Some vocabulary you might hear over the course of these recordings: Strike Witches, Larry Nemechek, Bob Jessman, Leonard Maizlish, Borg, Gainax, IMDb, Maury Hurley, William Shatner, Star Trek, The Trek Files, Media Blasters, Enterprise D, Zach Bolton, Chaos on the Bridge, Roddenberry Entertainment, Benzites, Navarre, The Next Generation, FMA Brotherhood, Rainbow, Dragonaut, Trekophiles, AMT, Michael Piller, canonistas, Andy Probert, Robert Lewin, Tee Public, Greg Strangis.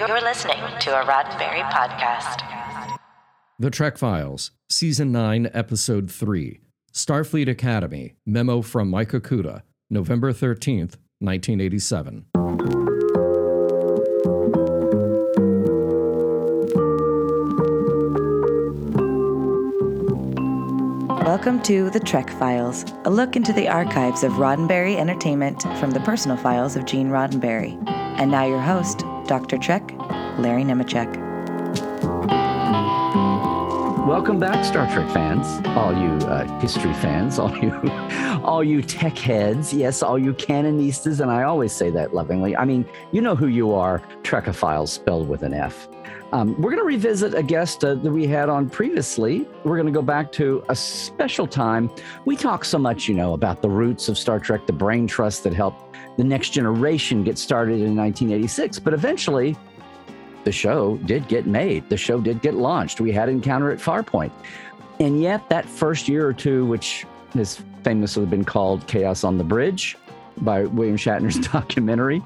You're listening to a Roddenberry podcast. The Trek Files, Season 9, Episode 3, Starfleet Academy, Memo from Mike Okuda, November 13th, 1987. Welcome to The Trek Files, a look into the archives of Roddenberry Entertainment from the personal files of Gene Roddenberry. And now your host, Dr. Trek, Larry Nemechek. Welcome back, Star Trek fans, all you history fans, all you tech heads, yes, all you canonistas, and I always say that lovingly. I mean, you know who you are, Trekophiles spelled with an F. We're going to revisit a guest that we had on previously. We're going to go back to a special time. We talk so much, you know, about the roots of Star Trek, the brain trust that helped The Next Generation get started in 1986, but eventually the show did get made. The show did get launched. We had Encounter at Farpoint. And yet that first year or two, which has famously been called Chaos on the Bridge by William Shatner's documentary,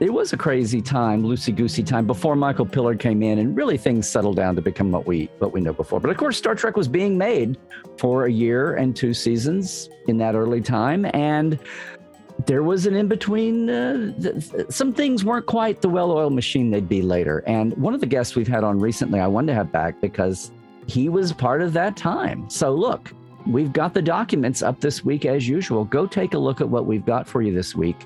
it was a crazy time, loosey-goosey time, before Michael Piller came in and really things settled down to become what we know before. But of course, Star Trek was being made for a year and two seasons in that early time. And there was an in-between. Some things weren't quite the well-oiled machine they'd be later. And one of the guests we've had on recently, I wanted to have back because he was part of that time. So look, we've got the documents up this week as usual. Go take a look at what we've got for you this week.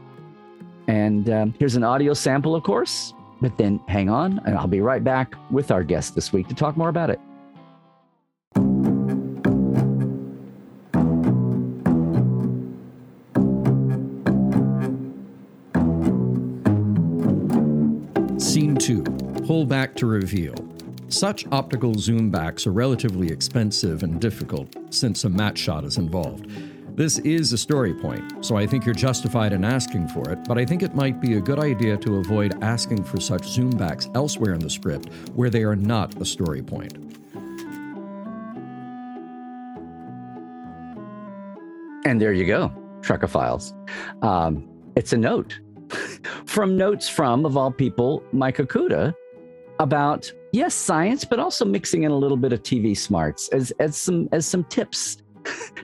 And here's an audio sample, of course, but then hang on and I'll be right back with our guest this week to talk more about it. Pull back to reveal. Such optical zoom backs are relatively expensive and difficult since a matte shot is involved. This is a story point, so I think you're justified in asking for it, but I think it might be a good idea to avoid asking for such zoom backs elsewhere in the script where they are not a story point. And there you go, Trekophiles. It's a note from notes from, of all people, Mike Okuda, about, yes, science, but also mixing in a little bit of TV smarts as some tips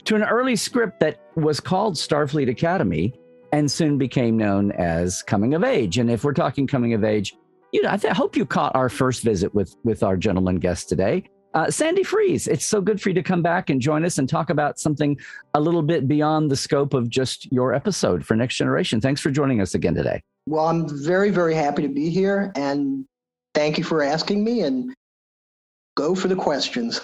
to an early script that was called Starfleet Academy and soon became known as Coming of Age. And if we're talking Coming of Age, you know, I hope you caught our first visit with our gentleman guest today, Sandy Fries. It's so good for you to come back and join us and talk about something a little bit beyond the scope of just your episode for Next Generation. Thanks for joining us again today. Well, I'm very, very happy to be here, and thank you for asking me, and go for the questions.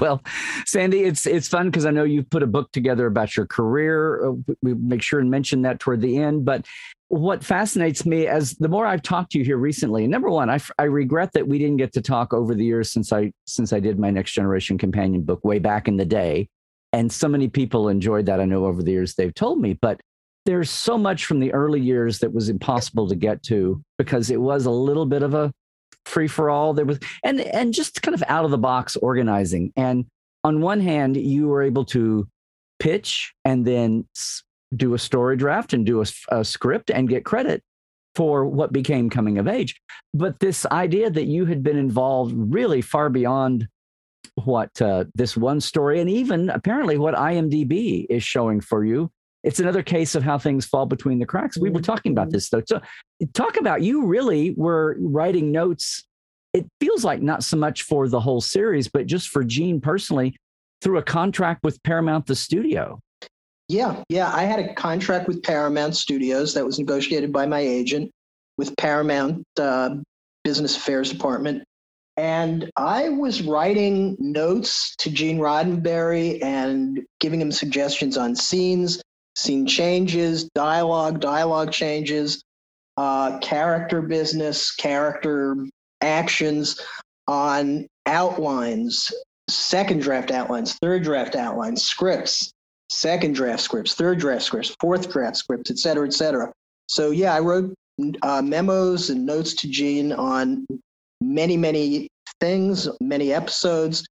Well, Sandy, it's fun because I know you've put a book together about your career. We make sure and mention that toward the end. But what fascinates me as the more I've talked to you here recently, number one, I regret that we didn't get to talk over the years since I did my Next Generation companion book way back in the day. And so many people enjoyed that. I know over the years they've told me, but there's so much from the early years that was impossible to get to because it was a little bit of a free for all. There was and just kind of out of the box organizing. And on one hand, you were able to pitch and then do a story draft and do a script and get credit for what became Coming of Age. But this idea that you had been involved really far beyond what this one story and even apparently what IMDb is showing for you. It's another case of how things fall between the cracks. We were talking about this, though. So talk about, you really were writing notes. It feels like not so much for the whole series, but just for Gene personally through a contract with Paramount, the studio. Yeah. I had a contract with Paramount Studios that was negotiated by my agent with Paramount Business Affairs Department. And I was writing notes to Gene Roddenberry and giving him suggestions on scenes. Scene changes, dialogue changes, character business, character actions on outlines, second draft outlines, third draft outlines, scripts, second draft scripts, third draft scripts, fourth draft scripts, et cetera, et cetera. So, yeah, I wrote memos and notes to Gene on many, many things, many episodes.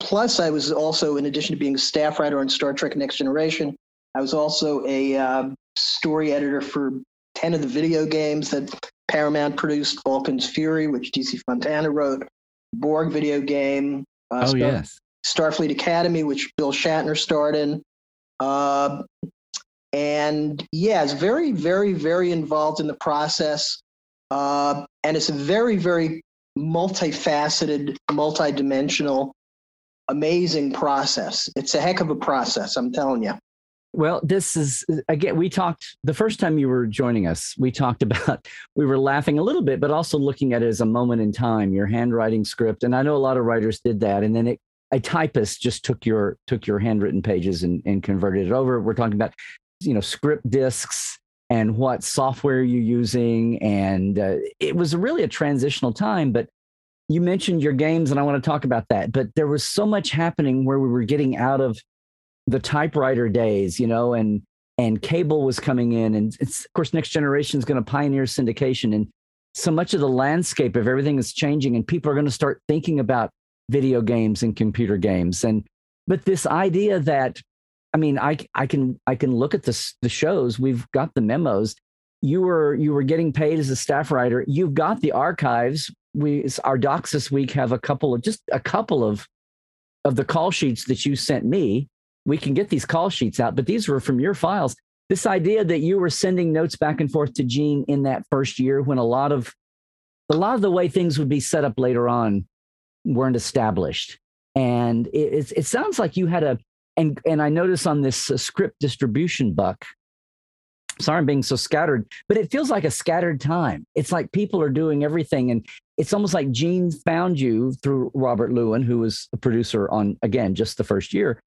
Plus, I was also, in addition to being a staff writer on Star Trek Next Generation, I was also a story editor for 10 of the video games that Paramount produced, Vulcan's Fury, which DC Fontana wrote, Borg video game, Starfleet Academy, which Bill Shatner starred in. And yeah, it's very, very, very involved in the process. And it's a very, very multifaceted, multidimensional, amazing process. It's a heck of a process, I'm telling you. Well, this is, again, we talked the first time you were joining us, we talked about, we were laughing a little bit, but also looking at it as a moment in time, your handwriting script. And I know a lot of writers did that. And then a typist just took your handwritten pages and converted it over. We're talking about, script discs and what software you're using. And it was really a transitional time, but you mentioned your games and I want to talk about that, but there was so much happening where we were getting out of the typewriter days, and cable was coming in, and it's, of course, Next Generation is going to pioneer syndication, and so much of the landscape of everything is changing, and people are going to start thinking about video games and computer games, but this idea that, I can look at the shows, we've got the memos, you were getting paid as a staff writer, you've got the archives, our docs this week have a couple of the call sheets that you sent me. We can get these call sheets out, but these were from your files. This idea that you were sending notes back and forth to Gene in that first year, when a lot of the way things would be set up later on weren't established. And it sounds like you had and I notice on this script distribution, Buck, sorry, I'm being so scattered, but it feels like a scattered time. It's like people are doing everything. And it's almost like Gene found you through Robert Lewin, who was a producer on, again, just the first year.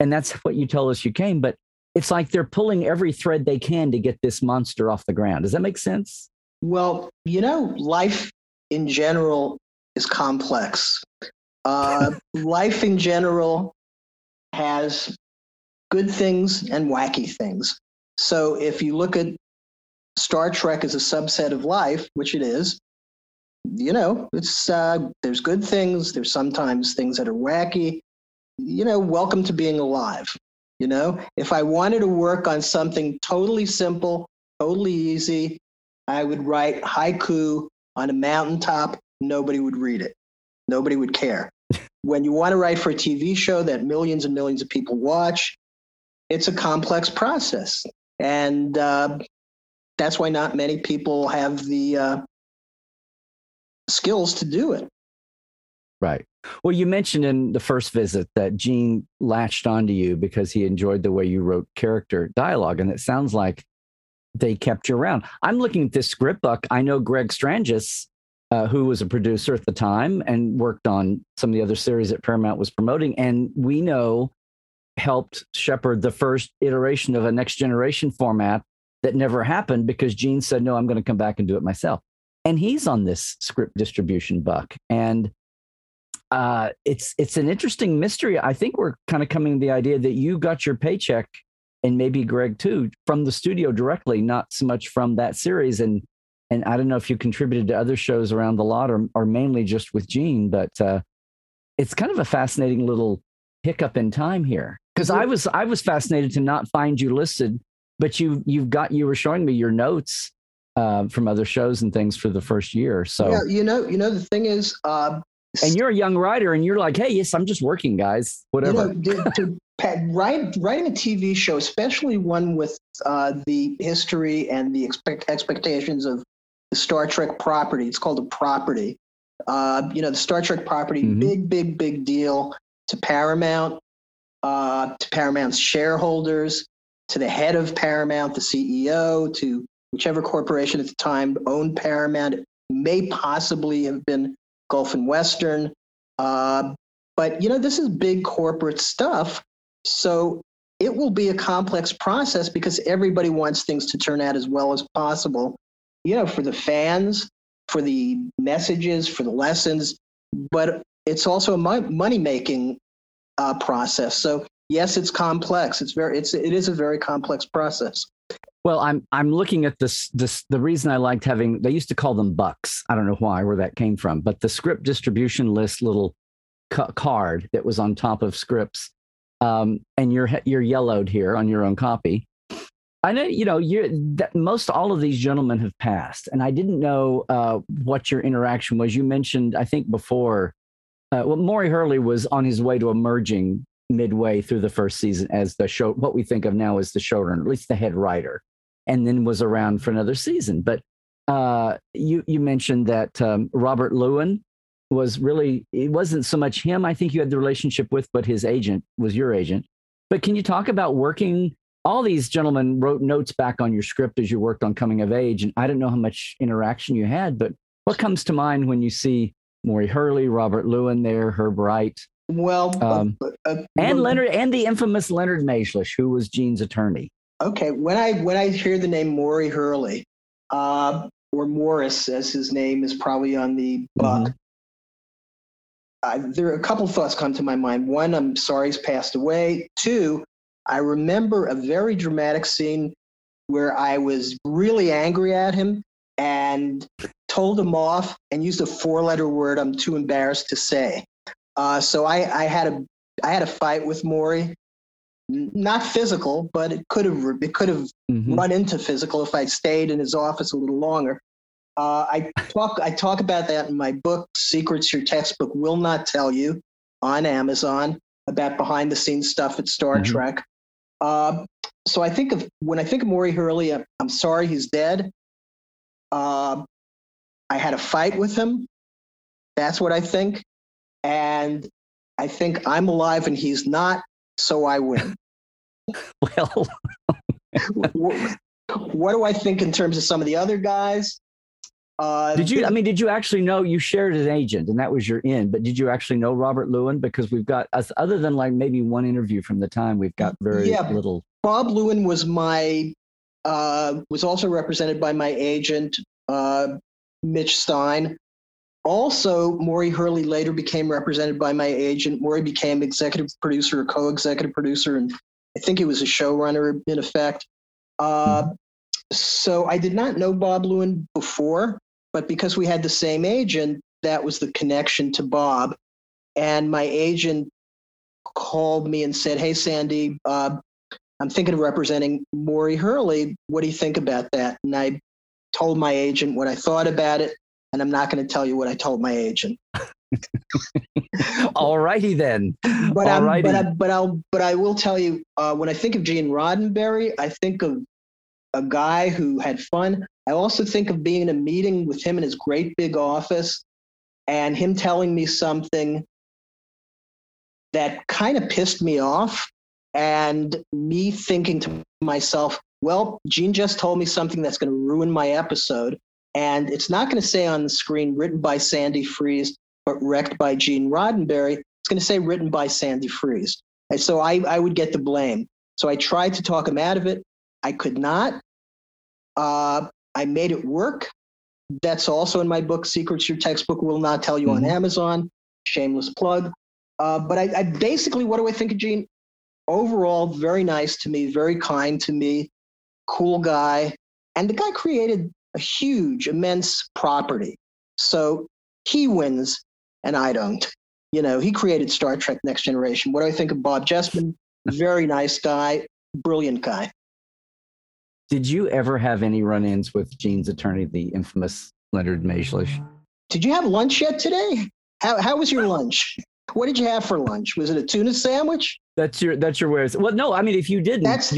And that's what you tell us you came, but it's like they're pulling every thread they can to get this monster off the ground. Does that make sense? Well, life in general is complex. Life in general has good things and wacky things. So if you look at Star Trek as a subset of life, which it is, it's there's good things. There's sometimes things that are wacky. Welcome to being alive. If I wanted to work on something totally simple, totally easy, I would write haiku on a mountaintop. Nobody would read it. Nobody would care. When you want to write for a TV show that millions and millions of people watch, it's a complex process. And that's why not many people have the skills to do it. Right. Well, you mentioned in the first visit that Gene latched onto you because he enjoyed the way you wrote character dialogue. And it sounds like they kept you around. I'm looking at this script, Buck. I know Greg Strangis, who was a producer at the time and worked on some of the other series that Paramount was promoting. And we know helped shepherd the first iteration of a Next Generation format that never happened because Gene said, no, I'm going to come back and do it myself. And he's on this script distribution, Buck. And it's an interesting mystery. I think we're kind of coming to the idea that you got your paycheck, and maybe Greg too, from the studio directly, not so much from that series. And I don't know if you contributed to other shows around the lot or mainly just with Gene, but it's kind of a fascinating little hiccup in time here. Because I was fascinated to not find you listed, but you were showing me your notes from other shows and things for the first year. So yeah, the thing is. And you're a young writer, and you're like, hey, yes, I'm just working, guys, whatever. Writing a TV show, especially one with the history and the expectations of the Star Trek property, it's called a property. The Star Trek property, mm-hmm. big deal to Paramount, to Paramount's shareholders, to the head of Paramount, the CEO, to whichever corporation at the time owned Paramount. It may possibly have been Gulf and Western. But this is big corporate stuff. So it will be a complex process because everybody wants things to turn out as well as possible, for the fans, for the messages, for the lessons. But it's also a money-making process. So yes, it's complex. It is a very complex process. Well, I'm looking at this. The reason I liked they used to call them bucks. I don't know why, where that came from, but the script distribution list little card that was on top of scripts, and you're yellowed here on your own copy. I know, you know, most all of these gentlemen have passed, and I didn't know what your interaction was. You mentioned, I think before, well, Maury Hurley was on his way to emerging midway through the first season as the show, what we think of now as the showrunner, at least the head writer, and then was around for another season. But you mentioned that Robert Lewin was really, it wasn't so much him I think you had the relationship with, but his agent was your agent. But can you talk about working? All these gentlemen wrote notes back on your script as you worked on Coming of Age, and I don't know how much interaction you had, but what comes to mind when you see Maury Hurley, Robert Lewin there, Herb Wright, well, and Leonard, and the infamous Leonard Maizlish, who was Gene's attorney? Okay, when I hear the name Maury Hurley, or Morris, as his name is probably on the book, there are a couple thoughts come to my mind. One, I'm sorry he's passed away. Two, I remember a very dramatic scene where I was really angry at him and told him off and used a four-letter word I'm too embarrassed to say. So I had a fight with Maury, not physical, but it could have run into physical if I stayed in his office a little longer. I talk about that in my book, Secrets Your Textbook Will Not Tell You, on Amazon, about behind-the-scenes stuff at Star Trek. So when I think of Maury Hurley, I'm sorry he's dead. I had a fight with him. That's what I think. And I think I'm alive and he's not, so I win. Well, what do I think in terms of some of the other guys? Did you actually know, you shared an agent and that was your end, but did you actually know Robert Lewin? Because we've got, other than like maybe one interview from the time, we've got very little. Bob Lewin was was also represented by my agent, Mitch Stein. Also, Maury Hurley later became represented by my agent. Maury became executive producer or co-executive producer, and I think he was a showrunner in effect. So I did not know Bob Lewin before, but because we had the same agent, that was the connection to Bob. And my agent called me and said, "Hey, Sandy, I'm thinking of representing Maury Hurley. What do you think about that?" And I told my agent what I thought about it. And I'm not going to tell you what I told my agent. All righty then. But I will tell you, when I think of Gene Roddenberry, I think of a guy who had fun. I also think of being in a meeting with him in his great big office and him telling me something that kind of pissed me off, and me thinking to myself, well, Gene just told me something that's going to ruin my episode. And it's not going to say on the screen, written by Sandy Fries, but wrecked by Gene Roddenberry. It's going to say written by Sandy Fries. And so I would get the blame. So I tried to talk him out of it. I could not. I made it work. That's also in my book, Secrets Your Textbook Will Not Tell You, on Amazon. Shameless plug. But I basically, what do I think of Gene? Overall, very nice to me, very kind to me, cool guy. And the guy created a huge, immense property. So he wins and I don't. You know, he created Star Trek Next Generation. What do I think of Bob Jessman? Very nice guy, brilliant guy. Did you ever have any run-ins with Gene's attorney, the infamous Leonard Maizlish? Did you have lunch yet today? How was your lunch? What did you have for lunch? Was it a tuna sandwich? That's your wares. Well, no, I mean, if you didn't, that's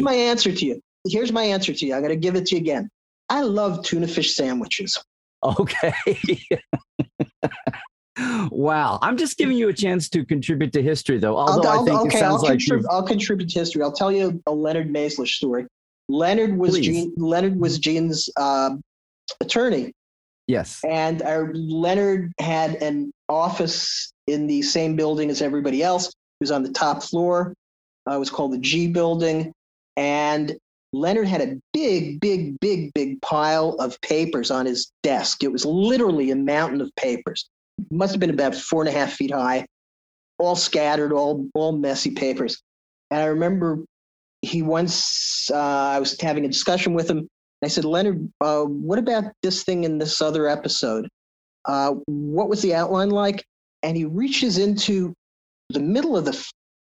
my answer to you. Here's my answer to you. I'm going to give it to you again. I love tuna fish sandwiches. Okay. Wow. I'm just giving you a chance to contribute to history, though. Although I'll contribute to history. I'll tell you a Leonard Maizlish story. Leonard was Gene's attorney. Yes. And Leonard had an office in the same building as everybody else. It was on the top floor. It was called the G building. And Leonard had a big, big, big, big pile of papers on his desk. It was literally a mountain of papers. It must have been about 4.5 feet high, all scattered, all messy papers. And I remember he once, I was having a discussion with him, and I said, "Leonard, what about this thing in this other episode? What was the outline like?" And he reaches into the middle of the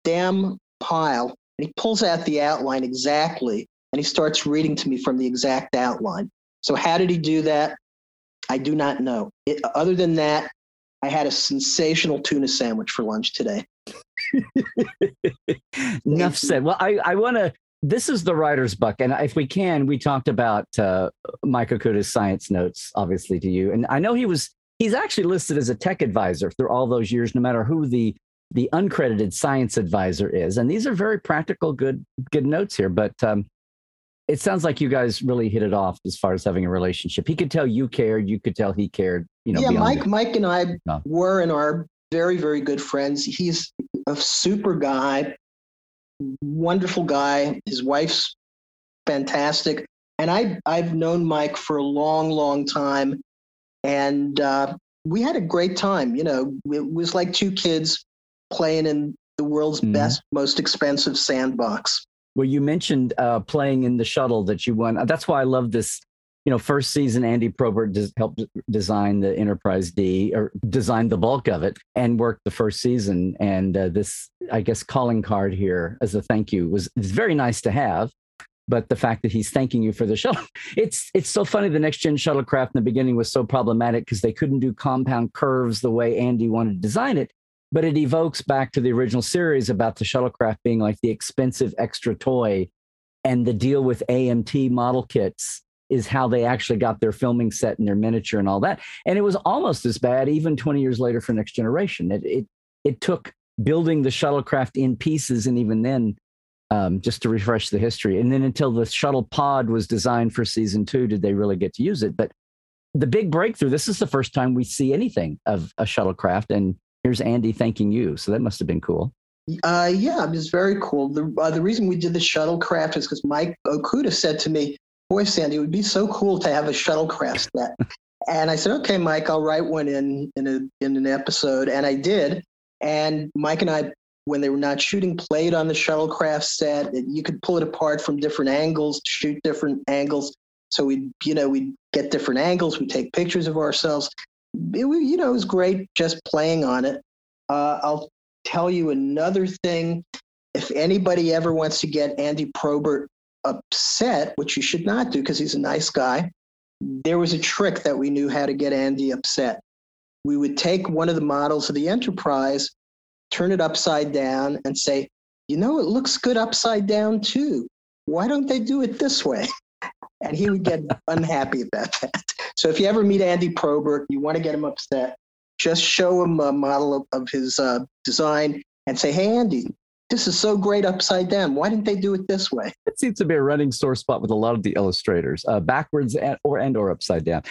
damn pile, and he pulls out the outline exactly and he starts reading to me from the exact outline. So how did he do that? I do not know. Other than that, I had a sensational tuna sandwich for lunch today. Enough said. Well, I want to, this is the writer's book. And if we can, we talked about Mike Okuda's science notes, obviously, to you. And I know he's actually listed as a tech advisor through all those years, no matter who the uncredited science advisor is. And these are very practical, good notes here. But it sounds like you guys really hit it off as far as having a relationship. He could tell you cared. You could tell he cared. You know, yeah, Mike and I were and are very, very good friends. He's a super guy, wonderful guy. His wife's fantastic. And I've known Mike for a long, long time. And we had a great time. You know, it was like two kids playing in the world's best, most expensive sandbox. Well, you mentioned playing in the shuttle that you won. That's why I love this. You know, first season, Andy Probert helped design the Enterprise D, or designed the bulk of it, and worked the first season. And this, I guess, calling card here as a thank you is very nice to have. But the fact that he's thanking you for the shuttle, it's so funny. The next-gen shuttlecraft in the beginning was so problematic because they couldn't do compound curves the way Andy wanted to design it. But it evokes back to the original series about the shuttlecraft being like the expensive extra toy, and the deal with AMT model kits is how they actually got their filming set and their miniature and all that. And it was almost as bad even 20 years later for Next Generation. It took building the shuttlecraft in pieces, and even then, just to refresh the history. And then until the shuttle pod was designed for season 2, did they really get to use it. But the big breakthrough, this is the first time we see anything of a shuttlecraft, and here's Andy thanking you. So that must have been cool. Yeah, it was very cool. The reason we did the shuttlecraft is because Mike Okuda said to me, boy, Sandy, it would be so cool to have a shuttlecraft set. And I said, okay, Mike, I'll write one in an episode. And I did. And Mike and I, when they were not shooting, played on the shuttlecraft set. You could pull it apart from different angles, shoot different angles. So we'd get different angles. We'd take pictures of ourselves. It was great just playing on it. I'll tell you another thing. If anybody ever wants to get Andy Probert upset, which you should not do because he's a nice guy, there was a trick that we knew how to get Andy upset. We would take one of the models of the Enterprise, turn it upside down, and say, you know, it looks good upside down too. Why don't they do it this way? And he would get unhappy about that. So if you ever meet Andy Probert, you want to get him upset, just show him a model of his design and say, hey, Andy, this is so great upside down. Why didn't they do it this way? It seems to be a running sore spot with a lot of the illustrators, backwards and or upside down.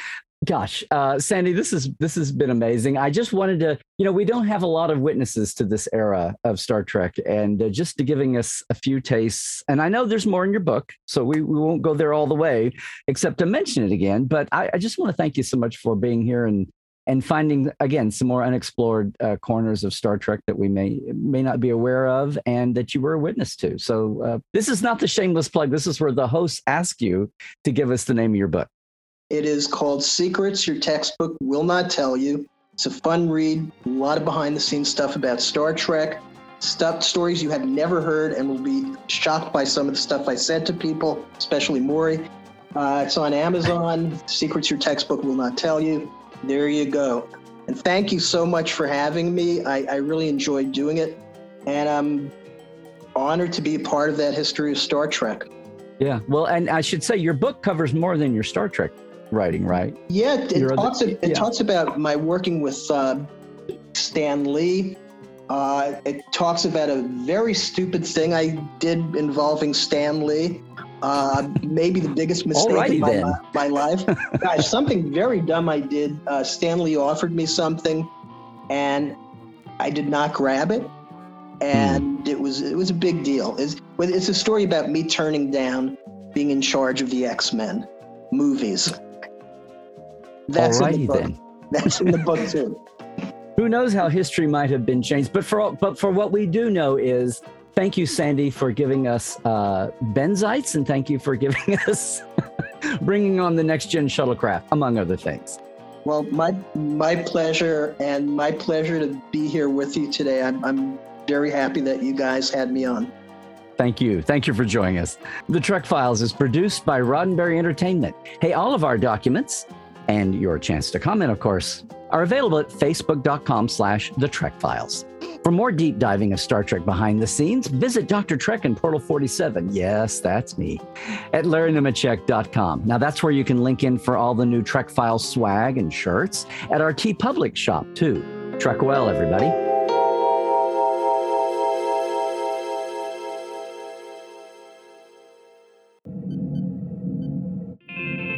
Gosh, Sandy, this has been amazing. I just wanted to, we don't have a lot of witnesses to this era of Star Trek, and just to giving us a few tastes. And I know there's more in your book, so we won't go there all the way, except to mention it again. But I just want to thank you so much for being here and finding, again, some more unexplored corners of Star Trek that we may not be aware of, and that you were a witness to. So this is not the shameless plug. This is where the hosts ask you to give us the name of your book. It is called Secrets Your Textbook Will Not Tell You. It's a fun read, a lot of behind-the-scenes stuff about Star Trek, stories you have never heard and will be shocked by some of the stuff I said to people, especially Maury. It's on Amazon, Secrets Your Textbook Will Not Tell You. There you go. And thank you so much for having me. I really enjoyed doing it. And I'm honored to be a part of that history of Star Trek. Yeah. Well, and I should say your book covers more than your Star Trek writing, right? Yeah. It talks about my working with Stan Lee. It talks about a very stupid thing I did involving Stan Lee. Maybe the biggest mistake of my life. Gosh, something very dumb I did. Stan Lee offered me something and I did not grab it. And it was a big deal. It's a story about me turning down being in charge of the X-Men movies. That's in the book. Then. That's in the book too. Who knows how history might have been changed? But for what we do know is, thank you, Sandy, for giving us Benzites, and thank you for giving us bringing on the next-gen shuttlecraft, among other things. Well, my pleasure, and my pleasure to be here with you today. I'm very happy that you guys had me on. Thank you. Thank you for joining us. The Trek Files is produced by Roddenberry Entertainment. Hey, all of our documents and your chance to comment, of course, are available at facebook.com/The Trek Files. For more deep diving of Star Trek behind the scenes, visit Dr. Trek and Portal 47. Yes, that's me. At LarryNemichek.com. Now that's where you can link in for all the new Trek Files swag and shirts at our Tee Public shop too. Trek well, everybody.